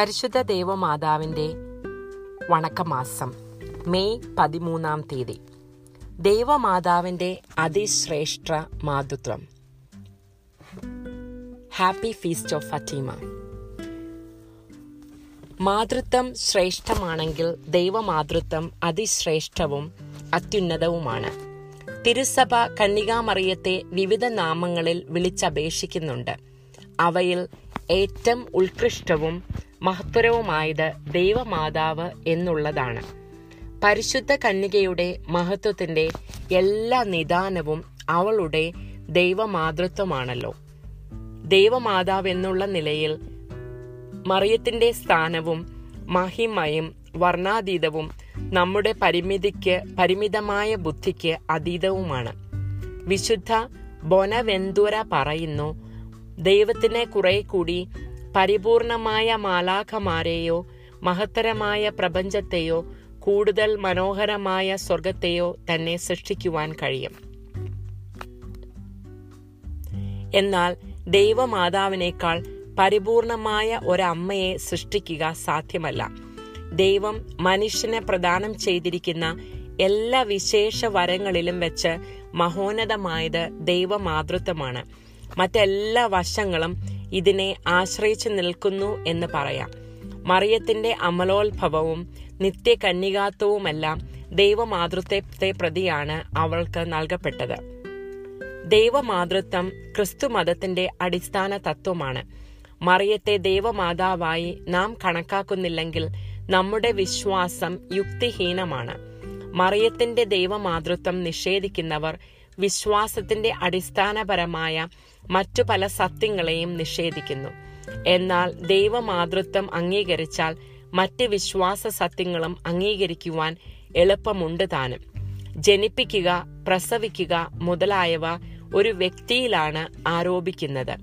പരിശുദ്ധ ദേവമാതാവിൻ്റെ വണക്കമാസം മെയ് 13 ദേവമാതാവിൻ്റെ അതിശ്രേഷ്ഠ മാതൃത്വം. Happy feast of Fatima. മാതൃത്വം ശ്രേഷ്ഠമാണെങ്കിൽ ദൈവമാതൃത്വം അതിശ്രേഷ്ഠവും അത്യുന്നതവുമാണ്. തിരുസഭ കന്യകാമറിയത്തെ വിവിധ നാമങ്ങളിൽ വിളിച്ചപേക്ഷിക്കുന്നുണ്ട്. അവയിൽ ഏറ്റവും ഉത്കൃഷ്ടവും മഹത്വരവുമായത് ദൈവമാതാവ് എന്നുള്ളതാണ്. പരിശുദ്ധ കന്യകയുടെ മഹത്വത്തിൻ്റെ എല്ലാ നിദാനവും അവളുടെ ദൈവമാതൃത്വമാണല്ലോ. ദൈവമാതാവെന്നുള്ള നിലയിൽ മറിയത്തിൻ്റെ സ്ഥാനവും മഹിമയും വർണ്ണാതീതവും നമ്മുടെ പരിമിതമായ ബുദ്ധിക്ക് അതീതവുമാണ്. വിശുദ്ധ ബൊനവെന്തുര പറയുന്നു, ദൈവത്തിനെ കുറെ കൂടി പരിപൂർണമായ മാലാഖമാരെയോ മഹത്തരമായ പ്രപഞ്ചത്തെയോ കൂടുതൽ മനോഹരമായ സ്വർഗത്തെയോ തന്നെ സൃഷ്ടിക്കുവാൻ കഴിയും. എന്നാൽ ദൈവമാതാവിനേക്കാൾ പരിപൂർണമായ ഒരമ്മയെ സൃഷ്ടിക്കുക സാധ്യമല്ല. ദൈവം മനുഷ്യനെ പ്രദാനം ചെയ്തിരിക്കുന്ന എല്ലാ വിശേഷ വരങ്ങളിലും വെച്ച് മഹോന്നതമായത് ദൈവമാതൃത്വമാണ്. മറ്റെല്ലാ വശങ്ങളും ഇതിനെ ആശ്രയിച്ചു നിൽക്കുന്നു എന്ന് പറയാം. മറിയത്തിന്റെ അമലോത്ഭവവും നിത്യകന്യകാത്വവുമെല്ലാം ദൈവമാതൃത്വത്തെ പ്രതിയാണ് അവൾക്ക് നൽകപ്പെട്ടത്. ദൈവമാതൃത്വം ക്രിസ്തുമതത്തിന്റെ അടിസ്ഥാന തത്വമാണ്. മറിയത്തെ ദൈവമാതാവായി നാം കണക്കാക്കുന്നില്ലെങ്കിൽ നമ്മുടെ വിശ്വാസം യുക്തിഹീനമാണ്. മറിയത്തിന്റെ ദൈവമാതൃത്വം നിഷേധിക്കുന്നവർ വിശ്വാസത്തിന്റെ അടിസ്ഥാനപരമായ മറ്റു പല സത്യങ്ങളെയും നിഷേധിക്കുന്നു. എന്നാൽ ദൈവമാതൃത്വം അംഗീകരിച്ചാൽ മറ്റ് വിശ്വാസ സത്യങ്ങളും അംഗീകരിക്കുവാൻ എളുപ്പമുണ്ട് താനും. ജനിപ്പിക്കുക, പ്രസവിക്കുക മുതലായവ ഒരു വ്യക്തിയിലാണ് ആരോപിക്കുന്നത്.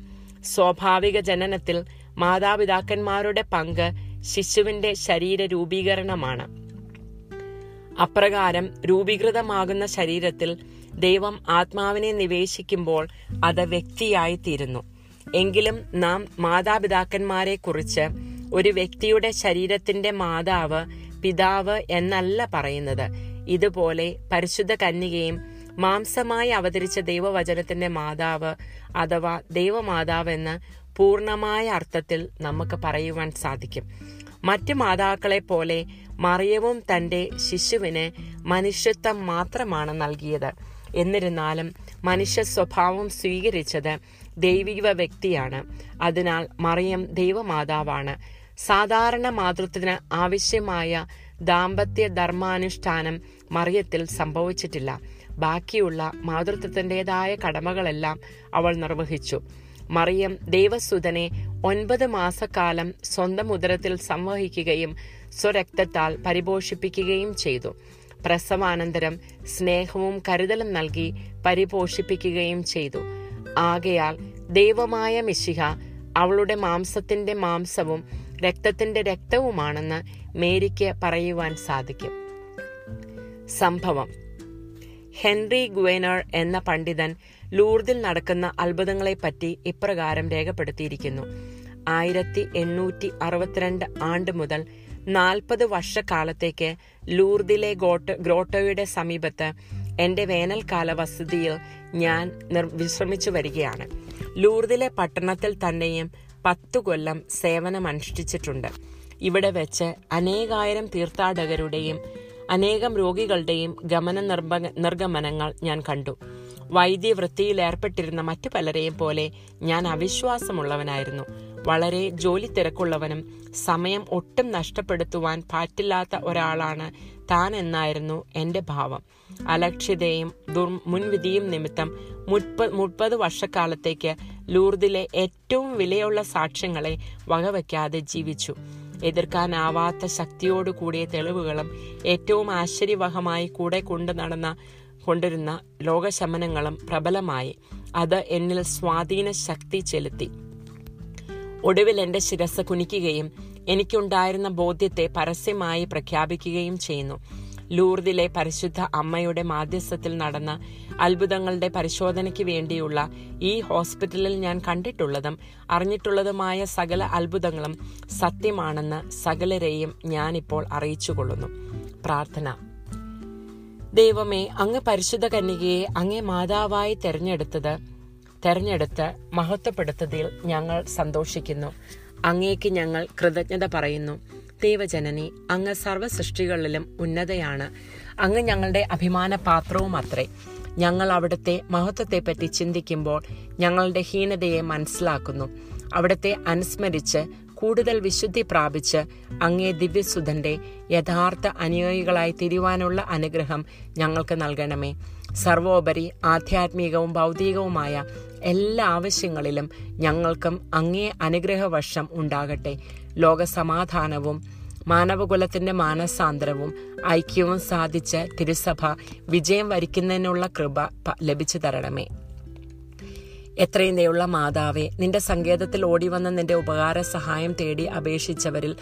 സ്വാഭാവിക ജനനത്തിൽ മാതാപിതാക്കന്മാരുടെ പങ്ക് ശിശുവിന്റെ ശരീര രൂപീകരണമാണ്. അപ്രകാരം രൂപീകൃതമാകുന്ന ശരീരത്തിൽ ദൈവം ആത്മാവിനെ നിവേശിക്കുമ്പോൾ അത് വ്യക്തിയായിത്തീരുന്നു. എങ്കിലും നാം മാതാപിതാക്കന്മാരെ കുറിച്ച് ഒരു വ്യക്തിയുടെ ശരീരത്തിന്റെ മാതാവ്, പിതാവ് എന്നല്ല പറയുന്നത്. ഇതുപോലെ പരിശുദ്ധ കന്യകയും മാംസമായി അവതരിച്ച ദൈവവചനത്തിന്റെ മാതാവ് അഥവാ ദൈവമാതാവ് എന്ന് പൂർണമായ അർത്ഥത്തിൽ നമുക്ക് പറയുവാൻ സാധിക്കും. മറ്റ് മാതാക്കളെ പോലെ മറിയവും തന്റെ ശിശുവിന് മനുഷ്യത്വം മാത്രമാണ് നൽകിയത്. എന്നിരുന്നാലും മനുഷ്യ സ്വഭാവം സ്വീകരിച്ചത് ദൈവിക വ്യക്തിയാണ്. അതിനാൽ മറിയം ദൈവമാതാവാണ്. സാധാരണ മാതൃത്വത്തിന് ആവശ്യമായ ദാമ്പത്യ ധർമാനുഷ്ഠാനം മറിയത്തിൽ സംഭവിച്ചിട്ടില്ല. ബാക്കിയുള്ള മാതൃത്വത്തിൻ്റെതായ കടമകളെല്ലാം അവൾ നിർവഹിച്ചു. മറിയം ദൈവസുതനെ 9 മാസക്കാലം സ്വന്തം ഉദരത്തിൽ സംവഹിക്കുകയും സ്വരക്തത്താൽ പരിപോഷിപ്പിക്കുകയും ചെയ്തു. പ്രസവാനന്തരം സ്നേഹവും കരുതലും നൽകി പരിപോഷിപ്പിക്കുകയും ചെയ്തു. ആകയാൽ ദൈവമായ മിശിഹ അവളുടെ മാംസത്തിന്റെ മാംസവും രക്തത്തിന്റെ രക്തവുമാണെന്ന് മേരിക്ക് പറയുവാൻ സാധിക്കും. സംഭവം: ഹെൻറി ഗുവേനർ എന്ന പണ്ഡിതൻ ലൂർദിൽ നടക്കുന്ന അത്ഭുതങ്ങളെപ്പറ്റി ഇപ്രകാരം രേഖപ്പെടുത്തിയിരിക്കുന്നു. 1862 മുതൽ 40 വർഷക്കാലത്തേക്ക് ലൂർദിലെ ഗ്രോട്ടോയുടെ സമീപത്ത് എൻ്റെ വേനൽക്കാല വസതിയിൽ ഞാൻ വിശ്രമിച്ചു വരികയാണ്. ലൂർദിലെ പട്ടണത്തിൽ തന്നെയും 10 കൊല്ലം സേവനമനുഷ്ഠിച്ചിട്ടുണ്ട്. ഇവിടെ വെച്ച് അനേകായിരം തീർത്ഥാടകരുടെയും അനേകം രോഗികളുടെയും ഗമന നിർഗമനങ്ങൾ ഞാൻ കണ്ടു. വൈദ്യവൃത്തിയിലേർപ്പെട്ടിരുന്ന മറ്റു പലരെയും പോലെ ഞാൻ അവിശ്വാസമുള്ളവനായിരുന്നു. വളരെ ജോലി തിരക്കുള്ളവനും സമയം ഒട്ടും നഷ്ടപ്പെടുത്തുവാൻ പറ്റില്ലാത്ത ഒരാളാണ് താൻ എന്നായിരുന്നു എൻ്റെ ഭാവം. അലക്ഷ്യതയും മുൻവിധിയും നിമിത്തം 30 വർഷക്കാലത്തേക്ക് ലൂർദിലെ ഏറ്റവും വിലയുള്ള സാക്ഷ്യങ്ങളെ വകവയ്ക്കാതെ ജീവിച്ചു. എതിർക്കാനാവാത്ത ശക്തിയോടു കൂടിയ തെളിവുകളും ഏറ്റവും ആശ്ചര്യവഹമായി കൂടെ കൊണ്ടുവരുന്ന ലോകശമനങ്ങളും പ്രബലമായി. അത് എന്നിൽ സ്വാധീന ശക്തി ചെലുത്തി. ഒടുവിൽ എൻ്റെ ശിരസ് കുനിക്കുകയും എനിക്കുണ്ടായിരുന്ന ബോധ്യത്തെ പരസ്യമായി പ്രഖ്യാപിക്കുകയും ചെയ്യുന്നു. ലൂർദിലെ പരിശുദ്ധ അമ്മയുടെ മാധ്യസ്ഥത്തിൽ നടന്ന അത്ഭുതങ്ങളുടെ പരിശോധനയ്ക്ക് വേണ്ടിയുള്ള ഈ ഹോസ്പിറ്റലിൽ ഞാൻ കണ്ടിട്ടുള്ളതും അറിഞ്ഞിട്ടുള്ളതുമായ സകല അത്ഭുതങ്ങളും സത്യമാണെന്ന് സകലരെയും ഞാനിപ്പോൾ അറിയിച്ചുകൊള്ളുന്നു. പ്രാർത്ഥന. ദൈവമേ, അങ്ങ് പരിശുദ്ധ കന്യകയെ അങ്ങേ മാതാവായി തെരഞ്ഞെടുത്ത് മഹത്വപ്പെടുത്തതിൽ ഞങ്ങൾ സന്തോഷിക്കുന്നു. അങ്ങേക്ക് ഞങ്ങൾ കൃതജ്ഞത പറയുന്നു. ദൈവജനനി, അങ്ങ് സർവ്വസൃഷ്ടികളിലും ഉന്നതയാണ്. അങ്ങ് ഞങ്ങളുടെ അഭിമാന പാത്രവും അത്രേ. ഞങ്ങൾ അവിടുത്തെ മഹത്വത്തെപ്പറ്റി ചിന്തിക്കുമ്പോൾ ഞങ്ങളുടെ ഹീനതയെ മനസ്സിലാക്കുന്നു. അവിടുത്തെ അനുസ്മരിച്ച് കൂടുതൽ വിശുദ്ധി പ്രാപിച്ച് അങ്ങേ ദിവ്യസുധന്റെ യഥാർത്ഥ അനുയായികളായി തിരിയുവാനുള്ള അനുഗ്രഹം ഞങ്ങൾക്ക് നൽകണമേ. സർവോപരി ആധ്യാത്മികവും ഭൗതികവുമായ എല്ലാ ആവശ്യങ്ങളിലും ഞങ്ങൾക്കും അങ്ങേ അനുഗ്രഹവർഷം ഉണ്ടാകട്ടെ. ലോകസമാധാനവും മാനവകുലത്തിന്റെ മാനസാന്തരവും ഐക്യവും സാധിച്ച് തിരുസഭ വിജയം വരിക്കുന്നതിനുള്ള കൃപ ലഭിച്ചു തരണമേ. എത്രയും ദയുള്ള മാതാവേ, നിന്റെ സങ്കേതത്തിൽ ഓടിവന്ന നിന്റെ ഉപകാര സഹായം തേടി അപേക്ഷിച്ചവരിൽ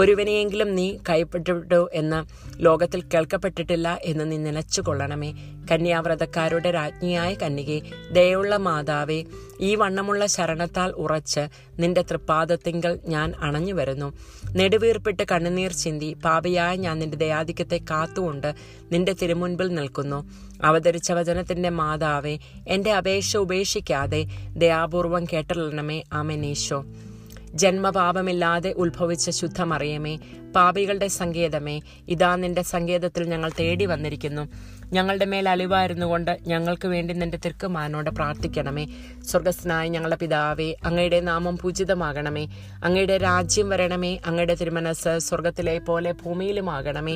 ഒരുവനെയെങ്കിലും നീ കൈപ്പെട്ടിട്ടു എന്ന് ലോകത്തിൽ കേൾക്കപ്പെട്ടിട്ടില്ല എന്ന് നീ നിലച്ചു കൊള്ളണമേ. കന്യാവ്രതക്കാരുടെ രാജ്ഞിയായ കന്യകെ, ദയുള്ള മാതാവേ, ഈ വണ്ണമുള്ള ശരണത്താൽ ഉറച്ച് നിന്റെ തൃപ്പാദത്തിങ്കൽ ഞാൻ അണഞ്ഞു വരുന്നു. നെടുവീർപ്പിട്ട് കണ്ണുനീർ ചിന്തി പാപിയായ ഞാൻ നിന്റെ ദയാധിക്യത്തെ കാത്തുകൊണ്ട് നിന്റെ തിരുമുൻപിൽ നിൽക്കുന്നു. അവതരിച്ച വചനത്തിന്റെ മാതാവേ, എന്റെ അപേക്ഷ ഉപേക്ഷിക്കാതെ ദയാപൂർവം കേട്ടറിയണമേ. ആമേൻ. ഈശോ, ജന്മപാപമില്ലാതെ ഉത്ഭവിച്ച ശുദ്ധമറിയമേ, പാപികളുടെ സങ്കേതമേ, ഇതാ നിന്റെ സങ്കേതത്തിൽ ഞങ്ങൾ തേടി വന്നിരിക്കുന്നു. ഞങ്ങളുടെ മേൽ അലിവായിരുന്നു കൊണ്ട് ഞങ്ങൾക്ക് വേണ്ടി നിന്റെ തിരുക്കുമാരനോട് പ്രാർത്ഥിക്കണമേ. സ്വർഗസ്ഥനായ ഞങ്ങളുടെ പിതാവേ, അങ്ങയുടെ നാമം പൂജിതമാകണമേ. അങ്ങയുടെ രാജ്യം വരണമേ. അങ്ങയുടെ തിരുമനസ് സ്വർഗത്തിലെ പോലെ ഭൂമിയിലുമാകണമേ.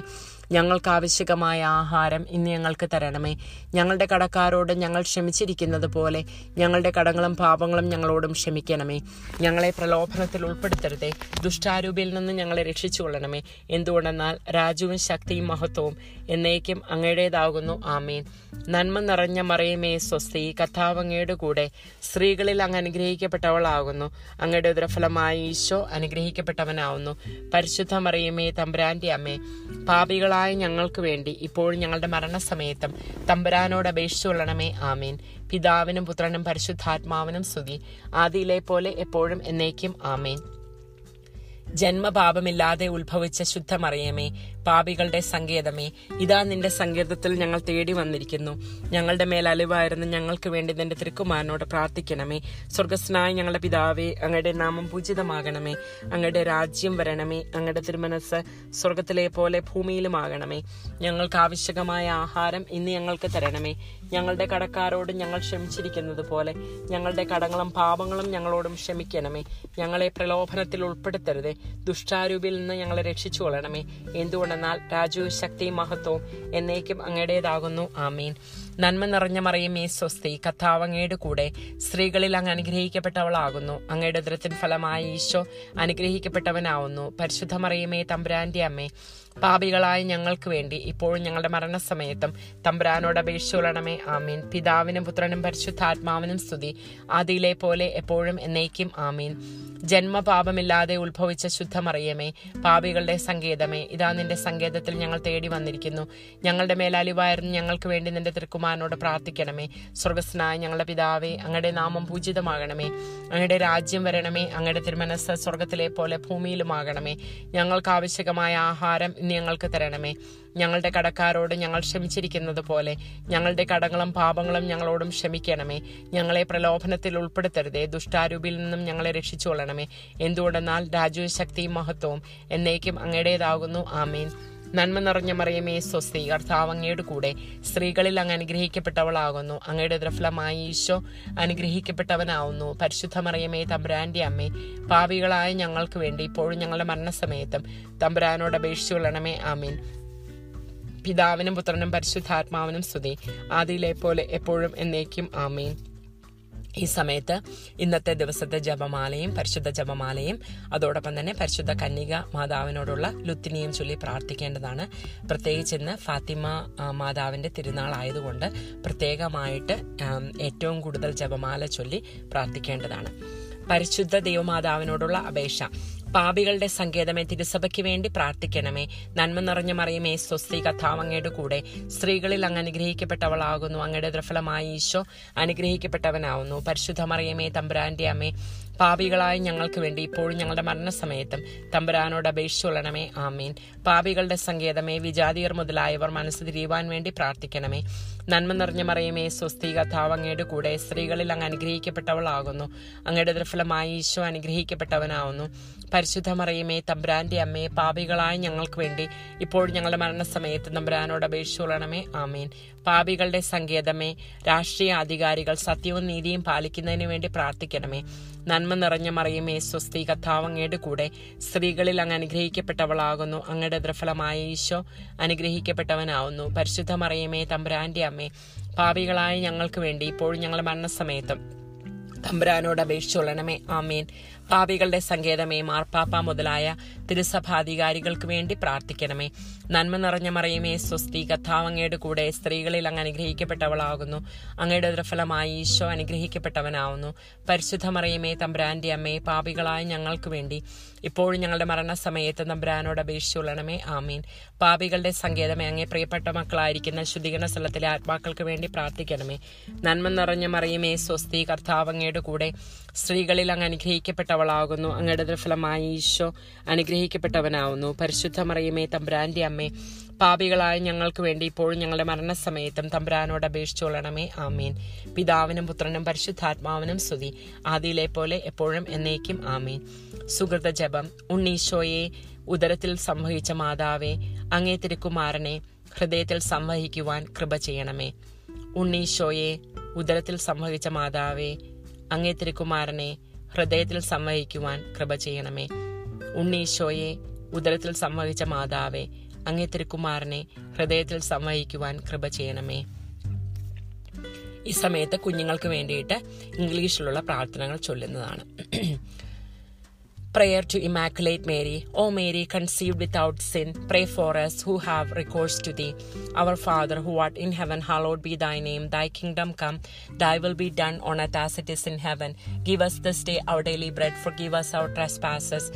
ഞങ്ങൾക്ക് ആവശ്യമായ ആഹാരം ഇന്ന് ഞങ്ങൾക്ക് തരണമേ. ഞങ്ങളുടെ കടക്കാരോട് ഞങ്ങൾ ക്ഷമിച്ചിരിക്കുന്നത് പോലെ ഞങ്ങളുടെ കടങ്ങളും പാപങ്ങളും ഞങ്ങളോടും ക്ഷമിക്കണമേ. ഞങ്ങളെ പ്രലോഭനത്തിൽ ഉൾപ്പെടുത്തരുതേ, ദുഷ്ടാരൂപിയിൽ നിന്ന് ഞങ്ങളെ രക്ഷിച്ചുകൊള്ളണമേ. എന്തുകൊണ്ടെന്നാൽ രാജ്യവും ശക്തിയും മഹത്വവും എന്നേക്കും അങ്ങയുടേതാകുന്നു. ആമേൻ. നന്മ നിറഞ്ഞ മറിയമേ സ്വസ്തി, കർത്താവ് അങ്ങയുടെ കൂടെ, സ്ത്രീകളിൽ അങ്ങ് അനുഗ്രഹിക്കപ്പെട്ടവളാകുന്നു. അങ്ങയുടെ ഉദരഫലമായ ഈശോ അനുഗ്രഹിക്കപ്പെട്ടവനാവുന്നു. പരിശുദ്ധ മറിയമേ തമ്പുരാന്റെ അമ്മേ, പാപികളായ ഞങ്ങൾക്ക് വേണ്ടി ഇപ്പോഴും ഞങ്ങളുടെ മരണസമയത്തും തമ്പുരാനോട് അപേക്ഷിച്ചു കൊള്ളണമേ. ആമേൻ. പിതാവിനും പുത്രനും പരിശുദ്ധാത്മാവിനും സ്തുതി, ആദിയിലെ പോലെ എപ്പോഴും എന്നേക്കും. ആമേൻ. ജന്മപാപമില്ലാതെ ഉത്ഭവിച്ച ശുദ്ധമറിയമേ, പാപികളുടെ സങ്കേതമേ, ഇതാ നിന്റെ സങ്കേതത്തിൽ ഞങ്ങൾ തേടി വന്നിരിക്കുന്നു. ഞങ്ങളുടെ മേൽ അലിവായിരുന്നു ഞങ്ങൾക്ക് വേണ്ടി നിന്റെ തിരുക്കുമാരനോട് പ്രാർത്ഥിക്കണമേ. സ്വർഗസ്ഥനായ ഞങ്ങളുടെ പിതാവേ, അങ്ങയുടെ നാമം പൂജിതമാകണമേ. അങ്ങയുടെ രാജ്യം വരണമേ. അങ്ങയുടെ തിരുമനസ് സ്വർഗത്തിലെ പോലെ ഭൂമിയിലുമാകണമേ. ഞങ്ങൾക്ക് ആവശ്യമായ ആഹാരം ഇന്ന് ഞങ്ങൾക്ക് തരണമേ. ഞങ്ങളുടെ കടക്കാരോട് ഞങ്ങൾ ക്ഷമിച്ചിരിക്കുന്നത് പോലെ ഞങ്ങളുടെ കടങ്ങളും പാപങ്ങളും ഞങ്ങളോടും ക്ഷമിക്കണമേ. ഞങ്ങളെ പ്രലോഭനത്തിൽ ഉൾപ്പെടുത്തരുതേ, ദുഷ്ടാരൂപിയിൽ നിന്ന് ഞങ്ങളെ രക്ഷിച്ചു കൊള്ളണമേ. എന്നാൽ രാജ്യവും ശക്തിയും മഹത്വവും എന്നേക്കും അങ്ങയുടേതാകുന്നു. ആമീൻ. നന്മ നിറഞ്ഞ മറിയമേ സ്വസ്തി, കർത്താവ് അങ്ങയുടെ കൂടെ, സ്ത്രീകളിൽ അങ്ങ് അനുഗ്രഹിക്കപ്പെട്ടവളാകുന്നു. അങ്ങയുടെ ഉദരത്തിൻ ഫലമായി ഈശോ അനുഗ്രഹിക്കപ്പെട്ടവനാവുന്നു. പരിശുദ്ധ മറിയമേ തമ്പുരാന്റെ അമ്മേ, പാപികളായ ഞങ്ങൾക്ക് വേണ്ടി ഇപ്പോഴും ഞങ്ങളുടെ മരണസമയത്തും തമ്പുരാനോട് അപേക്ഷിച്ചു കൊള്ളണമേ. ആമീൻ. പിതാവിനും പുത്രനും പരിശുദ്ധാത്മാവിനും സ്തുതി, ആദിയിലെ പോലെ എപ്പോഴും എന്നേക്കും. ആമീൻ. ജന്മപാപമില്ലാതെ ഉത്ഭവിച്ച ശുദ്ധമറിയമേ, പാപികളുടെ സങ്കേതമേ, ഇതാ നിന്റെ സങ്കേതത്തിൽ ഞങ്ങൾ തേടി വന്നിരിക്കുന്നു. ഞങ്ങളുടെ മേലാലിവായിരുന്നു ഞങ്ങൾക്ക് വേണ്ടി നിന്റെ തിരുക്കുമാരനോട് പ്രാർത്ഥിക്കണമേ. സ്വർഗസ്ഥനായ ഞങ്ങളുടെ പിതാവേ, അങ്ങയുടെ നാമം പൂജിതമാകണമേ. അങ്ങയുടെ രാജ്യം വരണമേ. അങ്ങയുടെ തിരുമനസ് സ്വർഗത്തിലെ പോലെ ഭൂമിയിലുമാകണമേ. ഞങ്ങൾക്ക് ആവശ്യമായ ആഹാരം ഇന്ന് ഞങ്ങൾക്ക് തരണമേ. ഞങ്ങളുടെ കടക്കാരോട് ഞങ്ങൾ ക്ഷമിച്ചിരിക്കുന്നത് പോലെ ഞങ്ങളുടെ കടങ്ങളും പാപങ്ങളും ഞങ്ങളോടും ക്ഷമിക്കണമേ. ഞങ്ങളെ പ്രലോഭനത്തിൽ ഉൾപ്പെടുത്തരുതേ, ദുഷ്ടാരൂപിയിൽ നിന്നും ഞങ്ങളെ രക്ഷിച്ചു കൊള്ളണമേ. എന്തുകൊണ്ടെന്നാൽ രാജ്യവും ശക്തിയും മഹത്വവും എന്നേക്കും അങ്ങയുടേതാകുന്നു. ആമേൻ. നന്മ നിറഞ്ഞ മറിയമേ സ്വസ്തി, കർത്താവ് അങ്ങയുടെ കൂടെ, സ്ത്രീകളിൽ അങ്ങ് അനുഗ്രഹിക്കപ്പെട്ടവളാകുന്നു. അങ്ങയുടെ ഉദരഫലമായി ഈശോ അനുഗ്രഹിക്കപ്പെട്ടവനാവുന്നു. പരിശുദ്ധ മറിയമേ തമ്പുരാന്റെ അമ്മേ, പാപികളായ ഞങ്ങൾക്ക് വേണ്ടി ഇപ്പോഴും ഞങ്ങളുടെ മരണസമയത്തും തമ്പുരാനോട് അപേക്ഷിച്ചു കൊള്ളണമേ. ആമീൻ. പിതാവിനും പുത്രനും പരിശുദ്ധാത്മാവിനും സ്തുതി, ആദിയിലെ പോലെ എപ്പോഴും എന്നേക്കും. ആമീൻ. ഈ സമയത്ത് ഇന്നത്തെ ദിവസത്തെ ജപമാലയും പരിശുദ്ധ ജപമാലയും അതോടൊപ്പം തന്നെ പരിശുദ്ധ കന്യക മാതാവിനോടുള്ള ലുത്തിനിയും ചൊല്ലി പ്രാർത്ഥിക്കേണ്ടതാണ്. പ്രത്യേകിച്ച് ഇന്ന് ഫാത്തിമ മാതാവിൻ്റെ തിരുനാളായതുകൊണ്ട് പ്രത്യേകമായിട്ട് ഏറ്റവും കൂടുതൽ ജപമാല ചൊല്ലി പ്രാർത്ഥിക്കേണ്ടതാണ്. പരിശുദ്ധ ദൈവമാതാവിനോടുള്ള അപേക്ഷ. പാപികളുടെ സങ്കേതമേ തിരുസഭയ്ക്ക് വേണ്ടി പ്രാർത്ഥിക്കണമേ. നന്മ നിറഞ്ഞ മറിയമേ സ്വസ്തി, കഥാവങ്ങയുടെ കൂടെ സ്ത്രീകളിൽ അങ്ങ് അനുഗ്രഹിക്കപ്പെട്ടവളാകുന്നു. അങ്ങയുടെ ദ്രഫലമായി ഈശോ അനുഗ്രഹിക്കപ്പെട്ടവനാവുന്നു. പരിശുദ്ധ മറിയമേ തമ്പുരാന്റെ അമ്മേ, പാപികളായ ഞങ്ങൾക്ക് വേണ്ടി ഇപ്പോഴും ഞങ്ങളുടെ മരണസമയത്തും തമ്പുരാനോട് അപേക്ഷിച്ചുകൊള്ളണമേ. ആമേൻ. പാപികളുടെ സങ്കേതമേ വിജാതിയർ മുതലായവർ മനസ്സ് തിരിയുവാൻ വേണ്ടി പ്രാർത്ഥിക്കണമേ. നന്മ നിറഞ്ഞ മറിയമേ സ്വസ്തി, കഥാവങ്ങയുടെ കൂടെ സ്ത്രീകളിൽ അങ്ങ് അനുഗ്രഹിക്കപ്പെട്ടവളാകുന്നു. അങ്ങയുടെ ദ്രഫലമായി ഈശോ അനുഗ്രഹിക്കപ്പെട്ടവനാവുന്നു. പരിശുദ്ധ മറിയമേ തമ്പുരാന്റെ അമ്മയെ, പാപികളായ ഞങ്ങൾക്ക് വേണ്ടി ഇപ്പോഴും ഞങ്ങളുടെ മരണസമയത്ത് തമ്പുരാനോട് അപേക്ഷിച്ചുകൊള്ളണമേ. ആമേൻ. പാപികളുടെ സങ്കേതമേ രാഷ്ട്രീയ അധികാരികൾ സത്യവും നീതിയും പാലിക്കുന്നതിന് വേണ്ടി പ്രാർത്ഥിക്കണമേ. നന്മ നിറഞ്ഞ മറിയമേ സ്വസ്തി, കർത്താവങ്ങയുടെ കൂടെ സ്ത്രീകളിൽ അങ്ങ് അനുഗ്രഹിക്കപ്പെട്ടവളാകുന്നു. അങ്ങയുടെ ദ്രഫലമായ ഈശോ അനുഗ്രഹിക്കപ്പെട്ടവനാവുന്നു. പരിശുദ്ധ മറിയമേ തമ്പുരാന്റെ അമ്മേ, പാപികളായ ഞങ്ങൾക്ക് വേണ്ടി ഇപ്പോഴും ഞങ്ങളുടെ മരണസമയത്തും തമ്പുരാനോട് അപേക്ഷിച്ചുകൊള്ളണമേ. ആമേൻ. പാപികളുടെ സങ്കേതമേ മാർപ്പാപ്പ മുതലായ തിരുസഭാധികാരികൾക്ക് വേണ്ടി പ്രാർത്ഥിക്കണമേ. നന്മ നിറഞ്ഞ മറിയമേ സ്വസ്തി, കർത്താവങ്ങയുടെ കൂടെ സ്ത്രീകളിൽ അങ്ങ് അനുഗ്രഹിക്കപ്പെട്ടവളാകുന്നു. അങ്ങയുടെ ദ്രഫലമായി ഈശോ അനുഗ്രഹിക്കപ്പെട്ടവനാവുന്നു. പരിശുദ്ധ മറിയമേ തമ്പുരാന്റെ അമ്മയെ, പാപികളായ ഞങ്ങൾക്ക് വേണ്ടി ഇപ്പോഴും ഞങ്ങളുടെ മരണസമയത്ത് തമ്പുരാനോട് അപേക്ഷിച്ചുകൊള്ളണമേ. ആമീൻ. പാപികളുടെ സങ്കേതമേ അങ്ങേ പ്രിയപ്പെട്ട മക്കളായിരിക്കുന്ന ശുദ്ധീകരണ സ്ഥലത്തിലെ ആത്മാക്കൾക്ക് വേണ്ടി പ്രാർത്ഥിക്കണമേ. നന്മ നിറഞ്ഞ മറിയമേ സ്വസ്തി, കർത്താവങ്ങയുടെ കൂടെ സ്ത്രീകളിൽ അങ്ങ് അനുഗ്രഹിക്കപ്പെട്ടവളാകുന്നു. അങ്ങയുടെ ദ്രഫലമായി ഈശോ അനുഗ്രഹിക്കപ്പെട്ടവനാവുന്നു. പരിശുദ്ധ മറിയമേ തമ്പുരാന്റെ അമ്മേ, പാപികളായ ഞങ്ങൾക്ക് വേണ്ടി ഇപ്പോഴും ഞങ്ങളുടെ മരണസമയത്തും തമ്പുരാനോട് അപേക്ഷിച്ചുകൊള്ളണമേ. ആമീൻ. പിതാവിനും പുത്രനും പരിശുദ്ധാത്മാവിനും സ്തുതി, ആദിയിലെ പോലെ എപ്പോഴും എന്നേക്കും. ആമീൻ. സുഹൃത ജപം. ഉണ്ണീശോയെ ഉദരത്തിൽ സംവഹിച്ച മാതാവേ, അങ്ങേ തിരുക്കുമാരനെ ഹൃദയത്തിൽ സംവഹിക്കുവാൻ കൃപ ചെയ്യണമേ. ഉണ്ണീശോയെ ഉദരത്തിൽ സംവഹിച്ച മാതാവേ, അങ്ങേ തിരുക്കുമാരനെ ഹൃദയത്തിൽ സംവഹിക്കുവാൻ കൃപ ചെയ്യണമേ. ഉണ്ണീശോയെ ഉദരത്തിൽ സംവഹിച്ച മാതാവേ, അങ്ങേ തിരുക്കുമാരനെ ഹൃദയത്തിൽ സംവഹിക്കുവാൻ കൃപ ചെയ്യണമേ. ഈ സമയത്ത് കുഞ്ഞുങ്ങൾക്ക് വേണ്ടിയിട്ട് ഇംഗ്ലീഷിലുള്ള പ്രാർത്ഥനകൾ ചൊല്ലുന്നതാണ്. Prayer to Immaculate Mary. O Mary, conceived without sin, pray for us who have recourse to thee. Our Father, who art in heaven, hallowed be thy name. Thy kingdom come, thy will be done on earth as it is in heaven. Give us this day our daily bread. Forgive us our trespasses,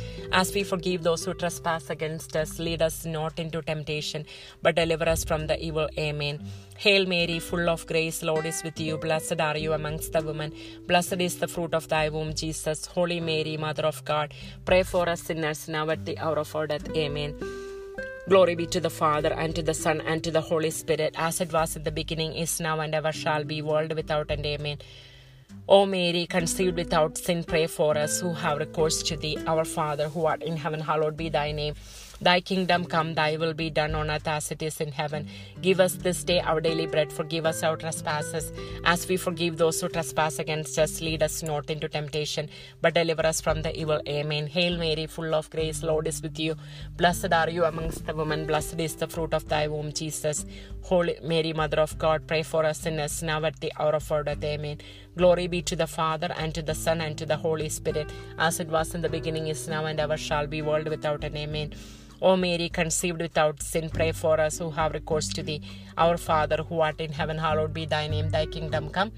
as we forgive those who trespass against us. Lead us not into temptation, but deliver us from the evil. Amen. Hail Mary, full of grace, Lord is with you. Blessed are you amongst the women. Blessed is the fruit of thy womb, Jesus. Holy Mary, Mother of God, pray for us sinners, now at the hour of our death. Amen. Glory be to the Father, and to the Son, and to the Holy Spirit, as it was in the beginning, is now, and ever shall be, world without end. Amen. O Mary, conceived without sin, pray for us who have recourse to thee. Our Father, who art in heaven, hallowed be thy name. Thy kingdom come, thy will be done on earth as it is in heaven. Give us this day our daily bread. Forgive us our trespasses, as we forgive those who trespass against us. Lead us not into temptation, but deliver us from the evil. Amen. Hail Mary, full of grace, Lord is with you. Blessed are you amongst the women. Blessed is the fruit of thy womb, Jesus. Holy Mary, Mother of God, pray for us sinners, now at the hour of our death. Amen. Glory be to the Father, and to the Son, and to the Holy Spirit, as it was in the beginning, is now, and ever shall be, world without end. Amen. O Mary, conceived without sin, pray for us who have recourse to thee. Our Father, who art in heaven, hallowed be thy name. Thy kingdom come,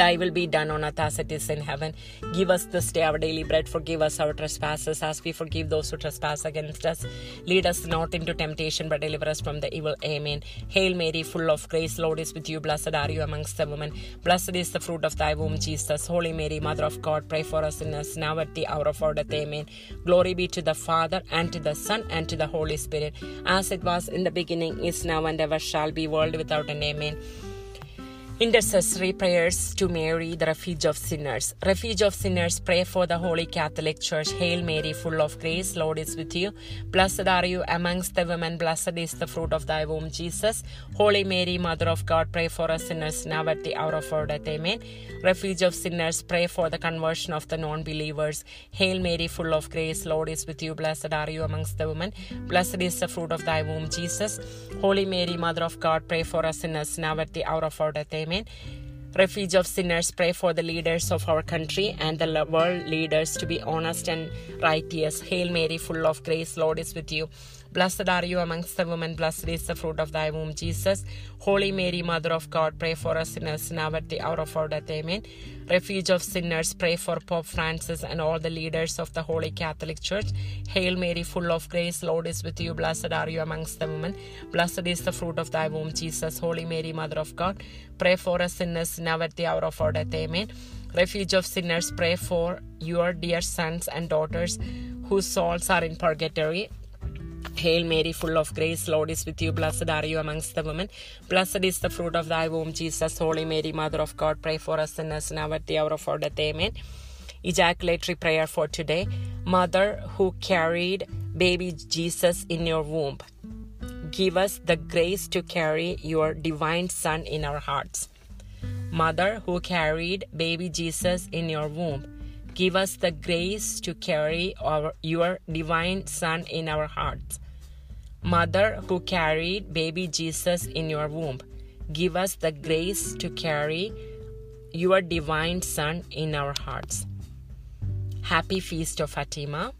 thy will be done on earth as it is in heaven. Give us this day our daily bread. Forgive us our trespasses, as we forgive those who trespass against us. Lead us not into temptation, but deliver us from the evil. Amen. Hail Mary, full of grace, Lord is with you. Blessed are you amongst the women. Blessed is the fruit of thy womb, Jesus. Holy Mary, Mother of God, pray for us sinners, now at the hour of our death. Amen. Glory be to the Father, and to the Son, and to the Holy Spirit, as it was in the beginning, is now, and ever shall be, world without end. Amen. Intercessory prayers to Mary, the refuge of sinners. Refuge of sinners, pray for the Holy Catholic Church. Hail Mary, full of grace, Lord is with you. Blessed are you amongst the women. Blessed is the fruit of thy womb, Jesus. Holy Mary, Mother of God, pray for us sinners, now at the hour of our death. Amen. Refuge of sinners, pray for the conversion of the non-believers. Hail Mary, full of grace, Lord is with you. Blessed are you amongst the women. Blessed is the fruit of thy womb, Jesus. Holy Mary, Mother of God, pray for us sinners, now at the hour of our death. Amen. Amen. Refuge of sinners, pray for the leaders of our country and the world leaders to be honest and righteous. Hail Mary, full of grace, Lord is with you. Blessed are you amongst the women, blessed is the fruit of thy womb, Jesus. Holy Mary, Mother of God, pray for us sinners now at the hour of our death. Amen. Refuge of sinners, pray for Pope Francis and all the leaders of the Holy Catholic Church. Hail Mary, full of grace, Lord is with you. Blessed are you amongst the women. Blessed is the fruit of thy womb, Jesus. Holy Mary, Mother of God, pray for us sinners now at the hour of our death. Amen. Refuge of sinners, pray for your dear sons and daughters whose souls are in purgatory. Hail Mary, full of grace, Lord is with you. Blessed are you amongst the women. Blessed is the fruit of thy womb, Jesus. Holy Mary, Mother of God, pray for us sinners now at the hour of our death. Amen. Ejaculatory prayer for today. Mother who carried baby Jesus in your womb, give us the grace to carry your divine Son in our hearts. Mother who carried baby Jesus in your womb, give us the grace to carry your divine Son in our hearts. Mother who carried baby Jesus in your womb, give us the grace to carry your divine Son in our hearts. Happy Feast of Fatima.